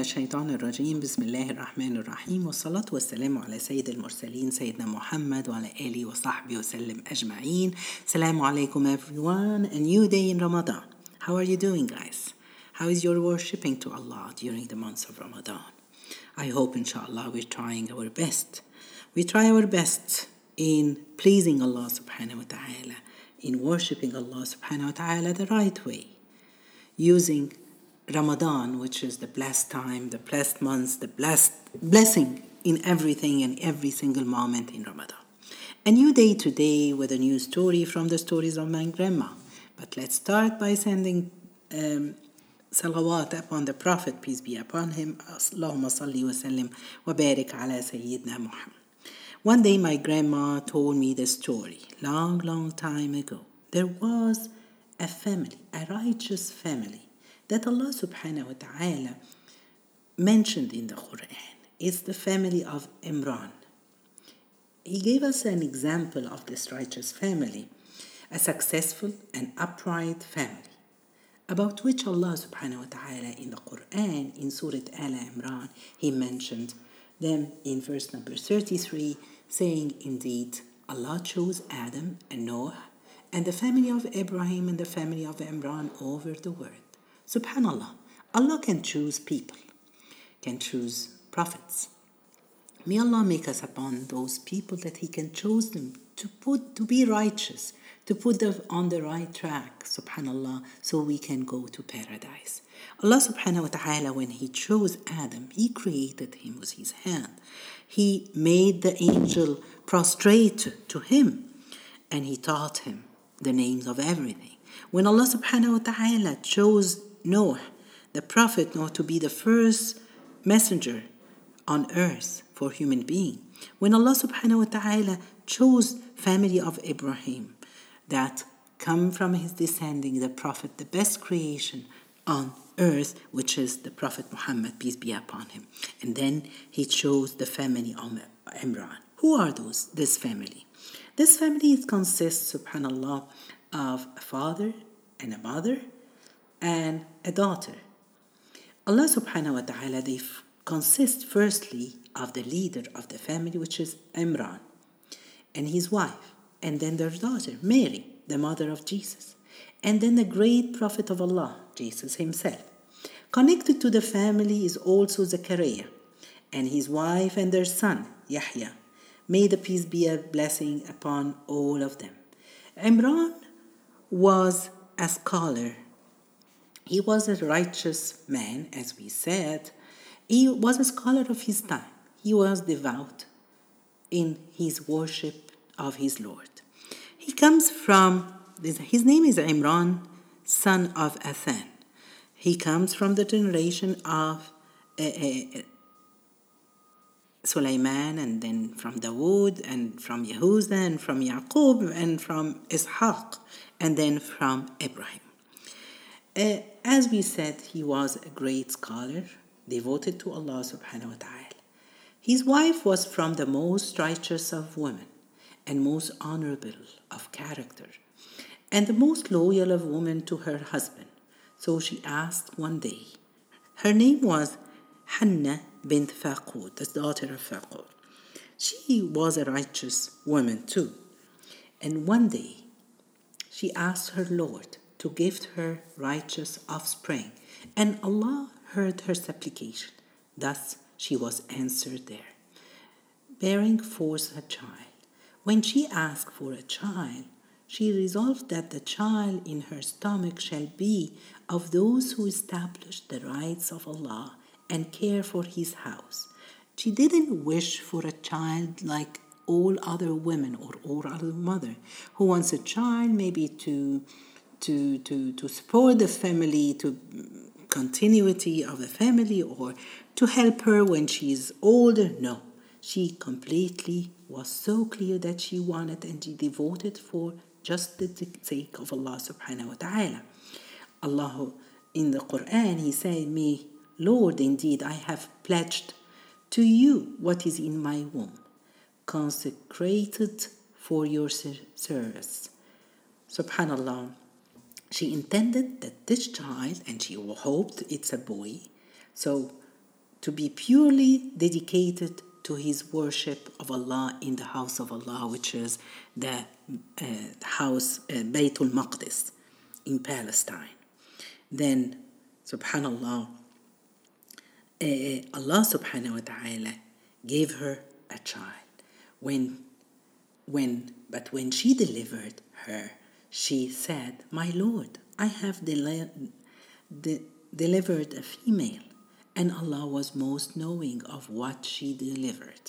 الشيطان الرجيم. بسم الله الرحمن الرحيم، والصلاة والسلام على سيد المرسلين سيدنا محمد وعلى آله وصحبه وسلم أجمعين. السلام عليكم everyone. A new day in Ramadan. How are you doing guys? How is your worshipping to Allah during the months of Ramadan? I hope inshallah we're trying our best. We try our best in pleasing Allah subhanahu wa ta'ala, in worshipping Allah subhanahu wa ta'ala the right way, using Ramadan, which is the blessed time, the blessed months, the blessed blessing in everything and every single moment in Ramadan. A new day today with a new story from the stories of my grandma. But let's start by sending salawat upon the Prophet, peace be upon him. Allahumma salli wa sallim wa barik ala Sayyidina Muhammad. One day my grandma told me the story, long time ago. There was a family, a righteous family, that Allah subhanahu wa ta'ala mentioned in the Qur'an. It's the family of Imran. He gave us an example of this righteous family, a successful and upright family, about which Allah subhanahu wa ta'ala in the Qur'an, in Surah Al-Imran, He mentioned them in verse number 33, saying, indeed, Allah chose Adam and Noah and the family of Ibrahim and the family of Imran over the world. Subhanallah, Allah can choose people, can choose prophets. May Allah make us upon those people that He can choose them to be righteous, to put them on the right track, subhanallah, so we can go to paradise. Allah subhanahu wa ta'ala, when He chose Adam, He created him with His hand. He made the angel prostrate to him, and He taught him the names of everything. When Allah subhanahu wa ta'ala chose Noah, the prophet Noah, to be the first messenger on earth for human being. When Allah subhanahu wa ta'ala chose family of Ibrahim that come from his descending, the prophet, the best creation on earth, which is the prophet Muhammad, peace be upon him. And then He chose the family of Imran. Who are those? This family. This family consists, subhanallah, of a father and a mother and a daughter. Allah subhanahu wa ta'ala, they consist firstly of the leader of the family, which is Imran, and his wife, and then their daughter, Mary, the mother of Jesus, and then the great prophet of Allah, Jesus Himself. Connected to the family is also Zachariah and his wife and their son, Yahya. May the peace be a blessing upon all of them. Imran was a scholar. He was a righteous man, as we said. He was a scholar of his time. He was devout in his worship of his Lord. He comes from, his name is Imran, son of Athan. He comes from the generation of Sulayman, and then from Dawood, and from Yahuza, and from Yaqub, and from Ishaq, and then from Ibrahim. As we said, he was a great scholar, devoted to Allah subhanahu wa ta'ala. His wife was from the most righteous of women, and most honorable of character, and the most loyal of women to her husband. So she asked one day. Her name was Hanna bint Faqudh, the daughter of Faqudh. She was a righteous woman too. And one day, she asked her Lord to give her righteous offspring. And Allah heard her supplication. Thus, she was answered there, bearing forth a child. When she asked for a child, she resolved that the child in her stomach shall be of those who established the rights of Allah and care for His house. She didn't wish for a child like all other women or all other mother who wants a child maybe to support the family, to continuity of the family, or to help her when she is older. No, she completely was so clear that she wanted, and she devoted for just the sake of Allah subhanahu wa ta'ala. Allah in the Qur'an, He said, me, Lord, indeed, I have pledged to you what is in my womb, consecrated for your service. Subhanallah, she intended that this child, and she hoped it's a boy, so to be purely dedicated to his worship of Allah in the house of Allah, which is the house, Baytul Maqdis in Palestine. Then, subhanallah, Allah subhanahu wa ta'ala gave her a child. When she delivered her, she said, "My Lord, I have delivered a female." And Allah was most knowing of what she delivered.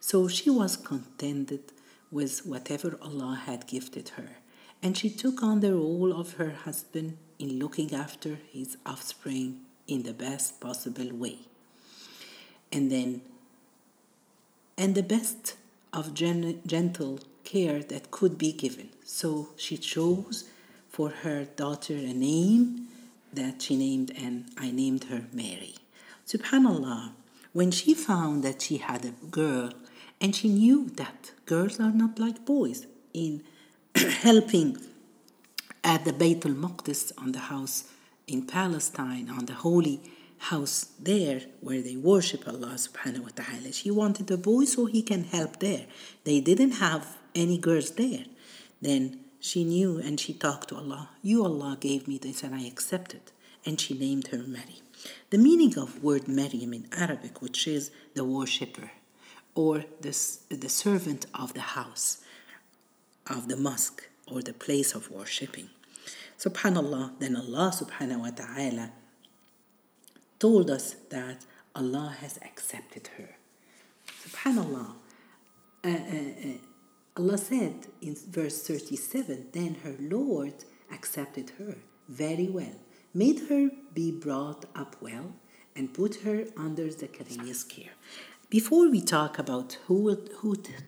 So she was contented with whatever Allah had gifted her. And she took on the role of her husband in looking after his offspring in the best possible way. And the best of gentle care that could be given. So she chose for her daughter a name that she named, and I named her Mary. Subhanallah, when she found that she had a girl, and she knew that girls are not like boys in helping at the Baytul Maqdis, on the house in Palestine, on the holy house there where they worship Allah subhanahu wa ta'ala. She wanted a boy so he can help there. They didn't have any girls there. Then she knew and she talked to Allah. You, Allah, gave me this and I accepted. And she named her Maryam. The meaning of word Maryam in Arabic, which is the worshipper or the servant of the house, of the mosque or the place of worshipping. Subhanallah, then Allah subhanahu wa ta'ala told us that Allah has accepted her. Subhanallah, Allah said in verse 37, then her Lord accepted her very well, made her be brought up well, and put her under Zachariah's care. Before we talk about who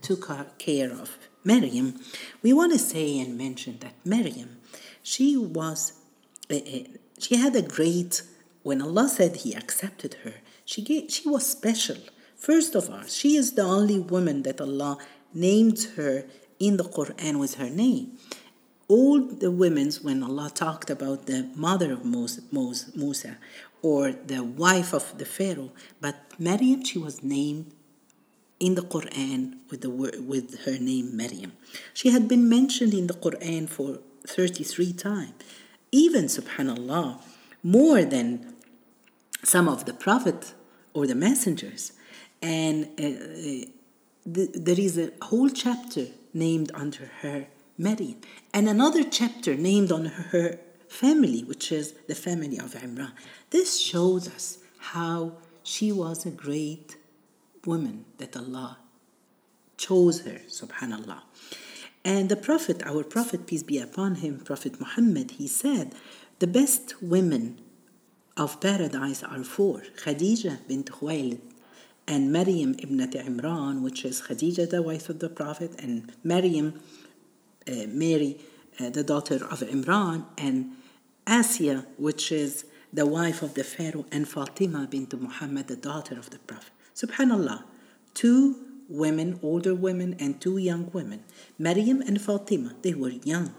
took care of Maryam, we want to say and mention that Maryam, she had a great, when Allah said He accepted her, she was special. First of all, she is the only woman that Allah named her in the Qur'an with her name. All the women, when Allah talked about the mother of Musa or the wife of the Pharaoh, but Maryam, she was named in the Qur'an with her name Maryam. She had been mentioned in the Qur'an for 33 times. Even, subhanallah, more than some of the prophets or the messengers. And there is a whole chapter named under her Maryam, and another chapter named on her family, which is the family of Imran. This shows us how she was a great woman that Allah chose her, subhanallah. And the Prophet, our Prophet, peace be upon him, Prophet Muhammad, he said, the best women of paradise are four: Khadija bint Khuwailid, and Maryam ibnat Imran, which is Khadija, the wife of the Prophet, and Maryam, Mary, the daughter of Imran, and Asya, which is the wife of the Pharaoh, and Fatima bint Muhammad, the daughter of the Prophet. Subhanallah, two women, older women, and two young women, Maryam and Fatima, they were young.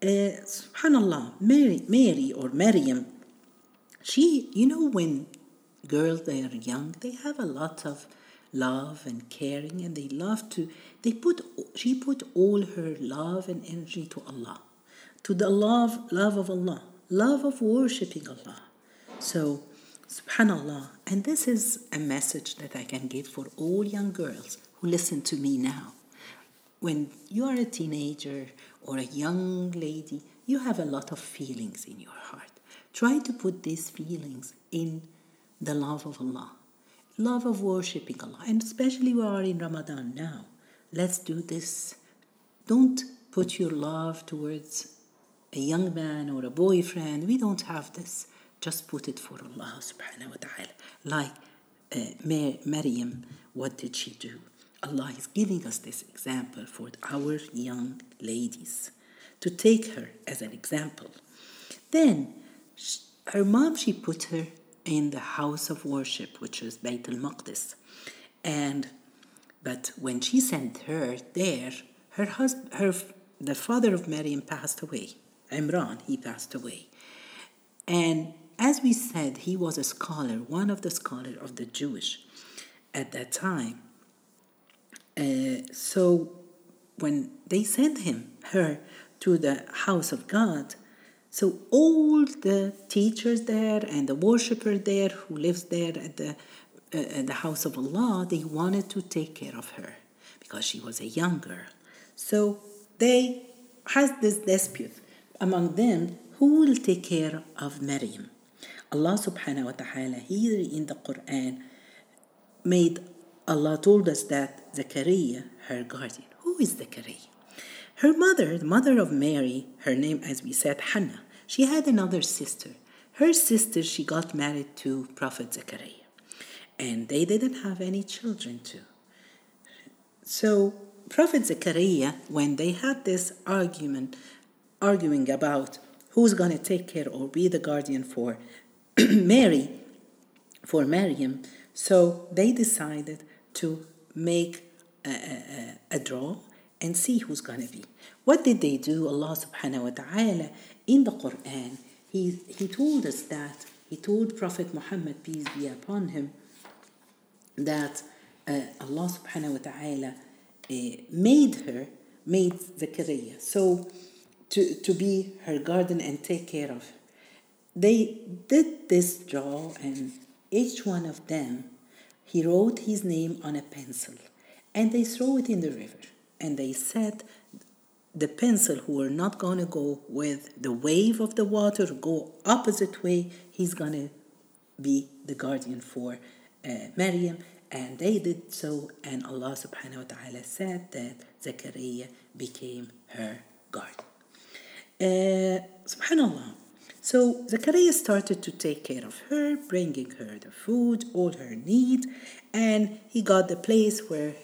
Subhanallah, Mary or Maryam, she, when girls, they are young, they have a lot of love and caring, and they love to, she put all her love and energy to Allah, to the love of Allah, love of worshipping Allah. So, subhanallah, and this is a message that I can give for all young girls who listen to me now. When you are a teenager or a young lady, you have a lot of feelings in your heart. Try to put these feelings in the love of Allah, love of worshipping Allah, and especially we are in Ramadan now. Let's do this. Don't put your love towards a young man or a boyfriend. We don't have this. Just put it for Allah subhanahu wa ta'ala. Like Maryam, what did she do? Allah is giving us this example for our young ladies, to take her as an example. Then her mom, she put her in the house of worship, which is Bayt al-Maqdis. But when she sent her there, the father of Maryam passed away. Imran, he passed away. And as we said, he was a scholar, one of the scholars of the Jewish at that time. So when they sent her to the house of God, so all the teachers there and the worshiper there who lives there at the house of Allah, they wanted to take care of her because she was a young girl. So they had this dispute among them, who will take care of Maryam? Allah subhanahu wa ta'ala here in the Quran told us that Zachariah, her guardian. Who is Zachariah? Her mother, the mother of Mary, her name, as we said, Hanna. She had another sister. Her sister, she got married to Prophet Zachariah. And they didn't have any children too. So Prophet Zachariah, when they had this arguing about who's going to take care or be the guardian for Maryam, so they decided to make a draw and see who's going to be. What did they do? Allah subhanahu wa ta'ala in the Quran, he told us that, he told Prophet Muhammad, peace be upon him, that Allah subhanahu wa ta'ala made Zachariah, so to be her guardian and take care of her. They did this draw, and each one of them, he wrote his name on a pencil, and they threw it in the river. And they said, the pencil who are not going to go with the wave of the water, go opposite way, he's going to be the guardian for Maryam. And they did so, and Allah subhanahu wa ta'ala said that Zachariah became her guardian. SubhanAllah. So Zachariah started to take care of her, bringing her the food, all her needs, and he got the place where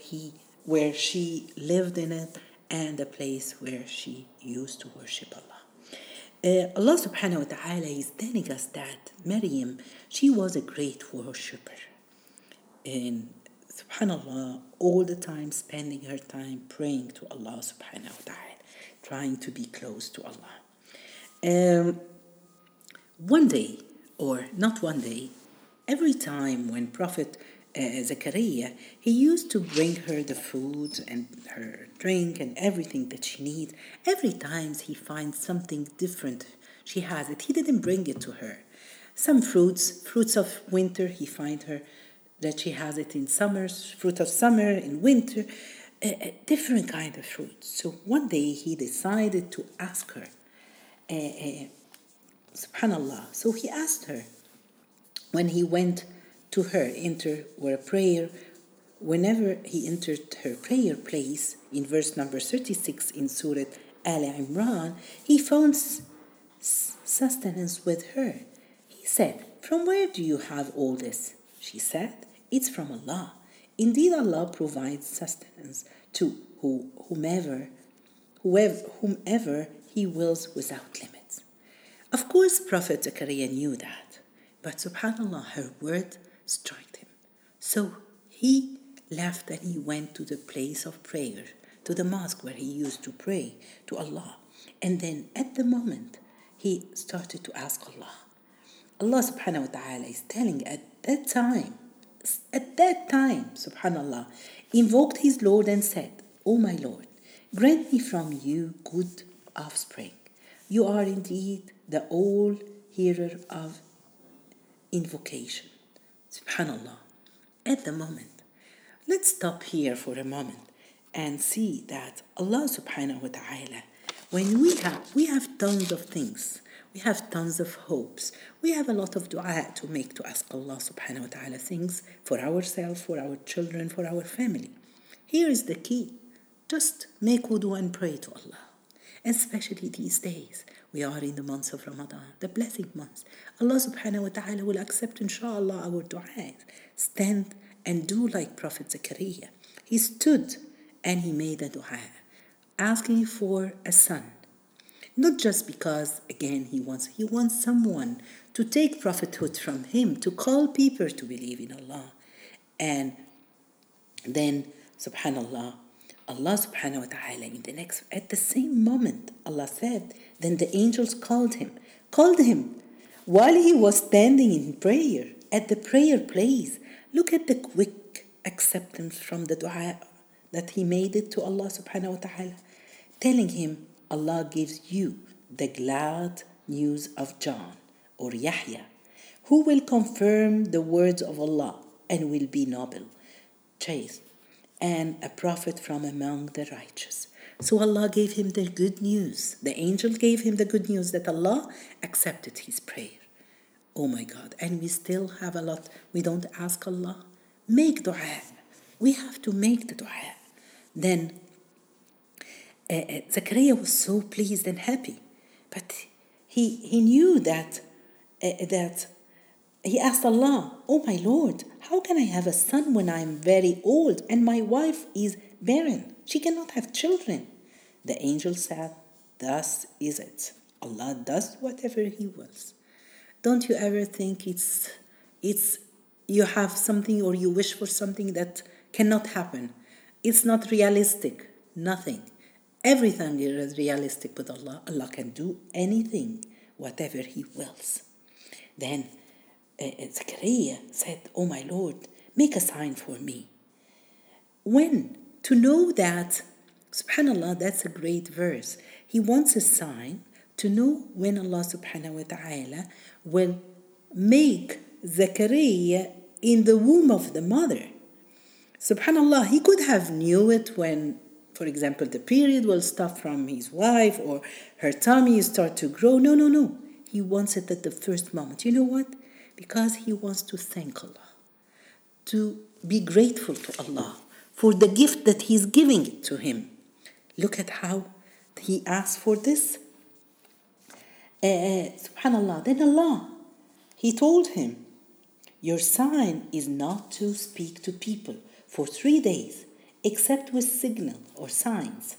she lived in it, and the place where she used to worship Allah. Allah subhanahu wa ta'ala is telling us that Maryam, she was a great worshipper. And subhanAllah, all the time spending her time praying to Allah subhanahu wa ta'ala, trying to be close to Allah. One day, or not one day, every time when Prophet Zachariah, he used to bring her the food and her drink and everything that she needs, every time he finds something different, she has it. He didn't bring it to her. Some fruits of winter, he finds her that she has it in summer, fruit of summer, in winter, a different kind of fruit. So one day he decided to ask her, subhanallah. So he asked her, when he went to her whenever he entered her prayer place, in verse number 36 in Surah Al-Imran, he found sustenance with her. He said, "From where do you have all this?" She said, "It's from Allah. Indeed, Allah provides sustenance to whomever He wills without limits." Of course, Prophet Zachariah knew that, but subhanAllah, her word struck him. So he left and he went to the place of prayer, to the mosque where he used to pray to Allah. And then at the moment, he started to ask Allah. Allah subhanahu wa ta'ala is telling at that time, subhanAllah, invoked his Lord and said, "O my Lord, grant me from you good offspring. You are indeed the all-hearer of invocation." SubhanAllah. At the moment, let's stop here for a moment and see that Allah subhanahu wa ta'ala, when we have tons of things, we have tons of hopes, we have a lot of dua to make, to ask Allah subhanahu wa ta'ala things for ourselves, for our children, for our family. Here is the key. Just make wudu and pray to Allah. Especially these days, we are in the month of Ramadan, the blessed month. Allah subhanahu wa ta'ala will accept, inshallah, our du'as. Stand and do like Prophet Zachariah. He stood and he made a du'a, asking for a son. Not just because, again, he wants someone to take prophethood from him, to call people to believe in Allah. And then, subhanallah, Allah subhanahu wa ta'ala at the same moment, Allah said, then the angels called him. while he was standing in prayer at the prayer place. Look at the quick acceptance from the dua that he made it to Allah subhanahu wa ta'ala, telling him, Allah gives you the glad news of John or Yahya, who will confirm the words of Allah and will be noble, chaste, and a prophet from among the righteous. So Allah gave him the good news. The angel gave him the good news that Allah accepted his prayer. Oh my God. And we still have a lot. We don't ask Allah. Make dua. We have to make the dua. Then Zachariah was so pleased and happy. But he knew that he asked Allah, Oh my Lord, how can I have a son when I'm very old and my wife is barren? She cannot have children. The angel said, Thus is it. Allah does whatever He wills. Don't you ever think it's you have something or you wish for something that cannot happen. It's not realistic. Nothing. Everything is realistic with Allah. Allah can do anything, whatever He wills. Then Zachariah said, Oh my Lord, make a sign for me. When? To know that, subhanAllah, that's a great verse. He wants a sign to know when Allah subhanahu wa ta'ala will make Zachariah in the womb of the mother. SubhanAllah, he could have knew it when, for example, the period will stop from his wife or her tummy start to grow. No. He wants it at the first moment. You know what? Because he wants to thank Allah, to be grateful to Allah for the gift that he's giving it to him. Look at how he asked for this. SubhanAllah, then Allah, he told him, Your sign is not to speak to people for 3 days, except with signal or signs.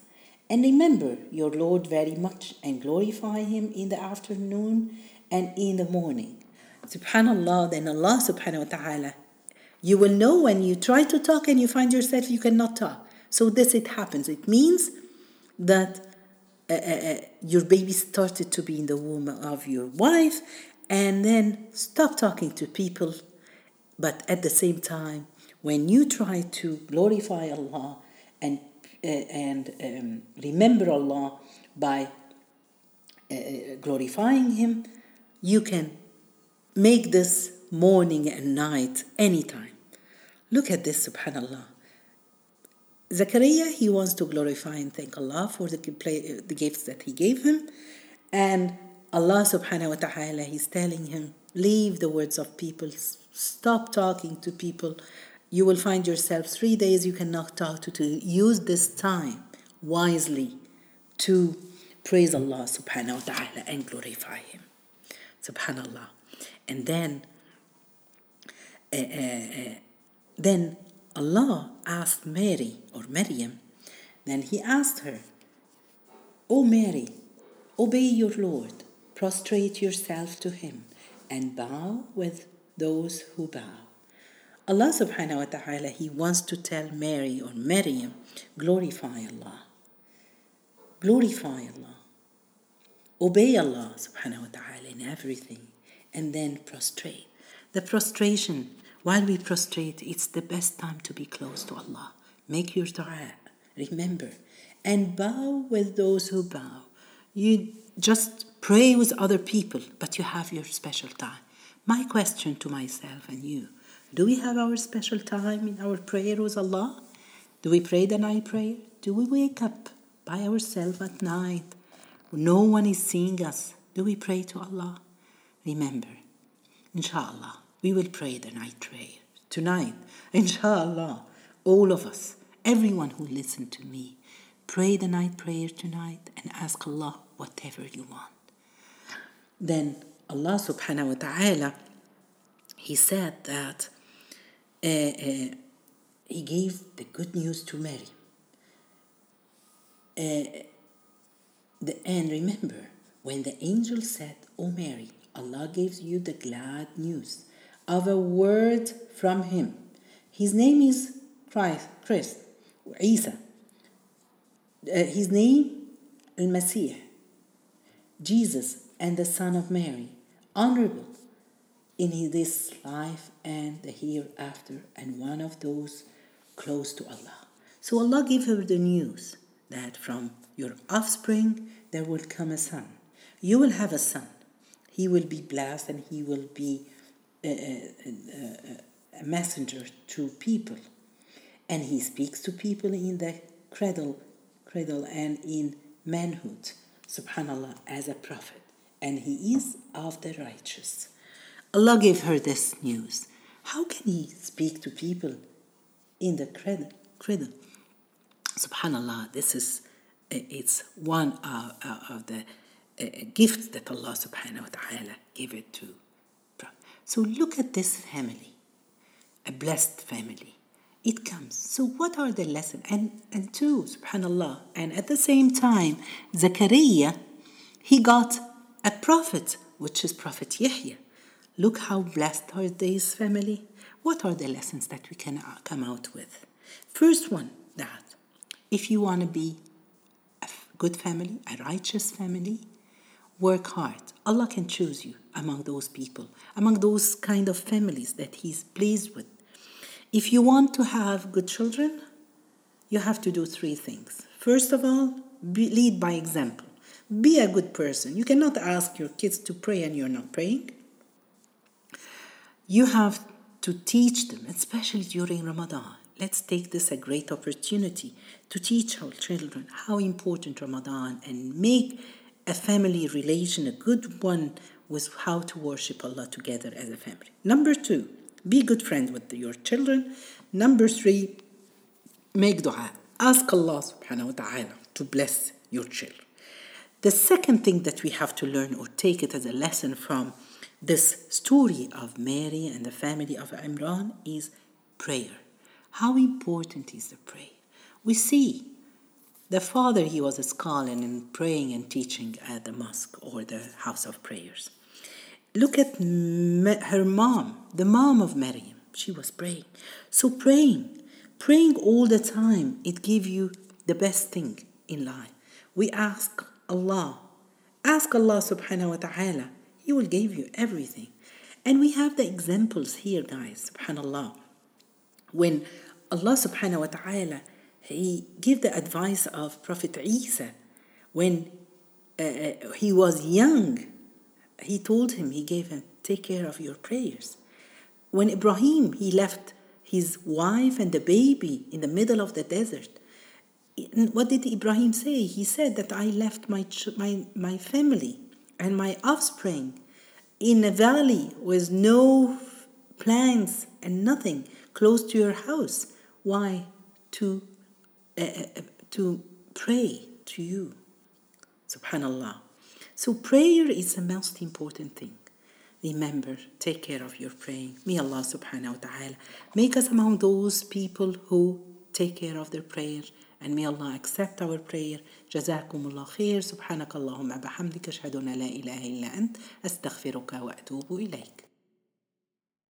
And remember your Lord very much and glorify Him in the afternoon and in the morning. SubhanAllah, then Allah subhanahu wa ta'ala, you will know when you try to talk and you find yourself you cannot talk. So this, it happens. It means that your baby started to be in the womb of your wife and then stop talking to people. But at the same time, when you try to glorify Allah and remember Allah by glorifying Him, you can make this morning and night, anytime. Look at this, subhanAllah. Zachariah, he wants to glorify and thank Allah for the gifts that He gave him. And Allah subhanahu wa ta'ala, He's telling him, leave the words of people, stop talking to people. You will find yourself 3 days you cannot talk to. Use this time wisely to praise Allah subhanahu wa ta'ala and glorify Him. SubhanAllah. And then Allah asked Mary or Maryam. Then He asked her, O Mary, obey your Lord, prostrate yourself to Him, and bow with those who bow. Allah subhanahu wa ta'ala, He wants to tell Mary or Maryam, glorify Allah. Glorify Allah. Obey Allah subhanahu wa ta'ala in everything. And then prostrate. The prostration, while we prostrate, it's the best time to be close to Allah. Make your dua, remember. And bow with those who bow. You just pray with other people, but you have your special time. My question to myself and you, do we have our special time in our prayer with Allah? Do we pray the night prayer? Do we wake up by ourselves at night? No one is seeing us. Do we pray to Allah? Remember, inshallah, we will pray the night prayer tonight. Inshallah, all of us, everyone who listened to me, pray the night prayer tonight and ask Allah whatever you want. Then Allah subhanahu wa ta'ala, He said that He gave the good news to Mary. And remember, when the angel said, O Mary, Allah gives you the glad news of a word from Him. His name is Christ, Isa. His name, Al-Masih, Jesus and the son of Mary. honorable in this life and the hereafter, and one of those close to Allah. So Allah gave her the news that from your offspring there will come a son. You will have a son. He will be blessed and he will be a messenger to people. And he speaks to people in the cradle and in manhood, subhanAllah, as a prophet. And he is of the righteous. Allah gave her this news. How can he speak to people in the cradle? SubhanAllah, this is one of the gifts that Allah subhanahu wa ta'ala gave it to. So look at this family, a blessed family. It comes. So what are the lessons? And two, subhanAllah, and at the same time, Zachariah, he got a prophet, which is Prophet Yahya. Look how blessed are this family. What are the lessons that we can come out with? First one, that if you want to be a good family, a righteous family, work hard. Allah can choose you among those people, among those kind of families that He's pleased with. If you want to have good children, you have to do three things. First of all, lead by example. Be a good person. You cannot ask your kids to pray and you're not praying. You have to teach them, especially during Ramadan. Let's take this a great opportunity to teach our children how important Ramadan, and make a family relation a good one with how to worship Allah together as a family. Number two, be good friends with your children. Number three, make dua. Ask Allah subhanahu wa ta'ala to bless your children. The second thing that we have to learn or take it as a lesson from this story of Mary and the family of Imran is prayer. How important is the prayer? We see the father, he was a scholar and praying and teaching at the mosque or the house of prayers. Look at her mom, the mom of Maryam. She was praying. So praying all the time, it gives you the best thing in life. We ask Allah subhanahu wa ta'ala. He will give you everything. And we have the examples here, guys, subhanAllah. When Allah subhanahu wa ta'ala, He gave the advice of Prophet Isa, when he was young, He told him, He gave him, take care of your prayers. When Ibrahim, he left his wife and the baby in the middle of the desert. And what did Ibrahim say? He said that I left my family and my offspring in a valley with no plants and nothing, close to your house. Why? To pray to you. SubhanAllah. So prayer is the most important thing. Remember, take care of your praying. May Allah subhanahu wa ta'ala make us among those people who take care of their prayer. And may Allah accept our prayer. جزاكم الله خير. سبحانك اللهم وبحمدك أشهد أن لا إله إلا أنت أستغفرك وأتوب إليك.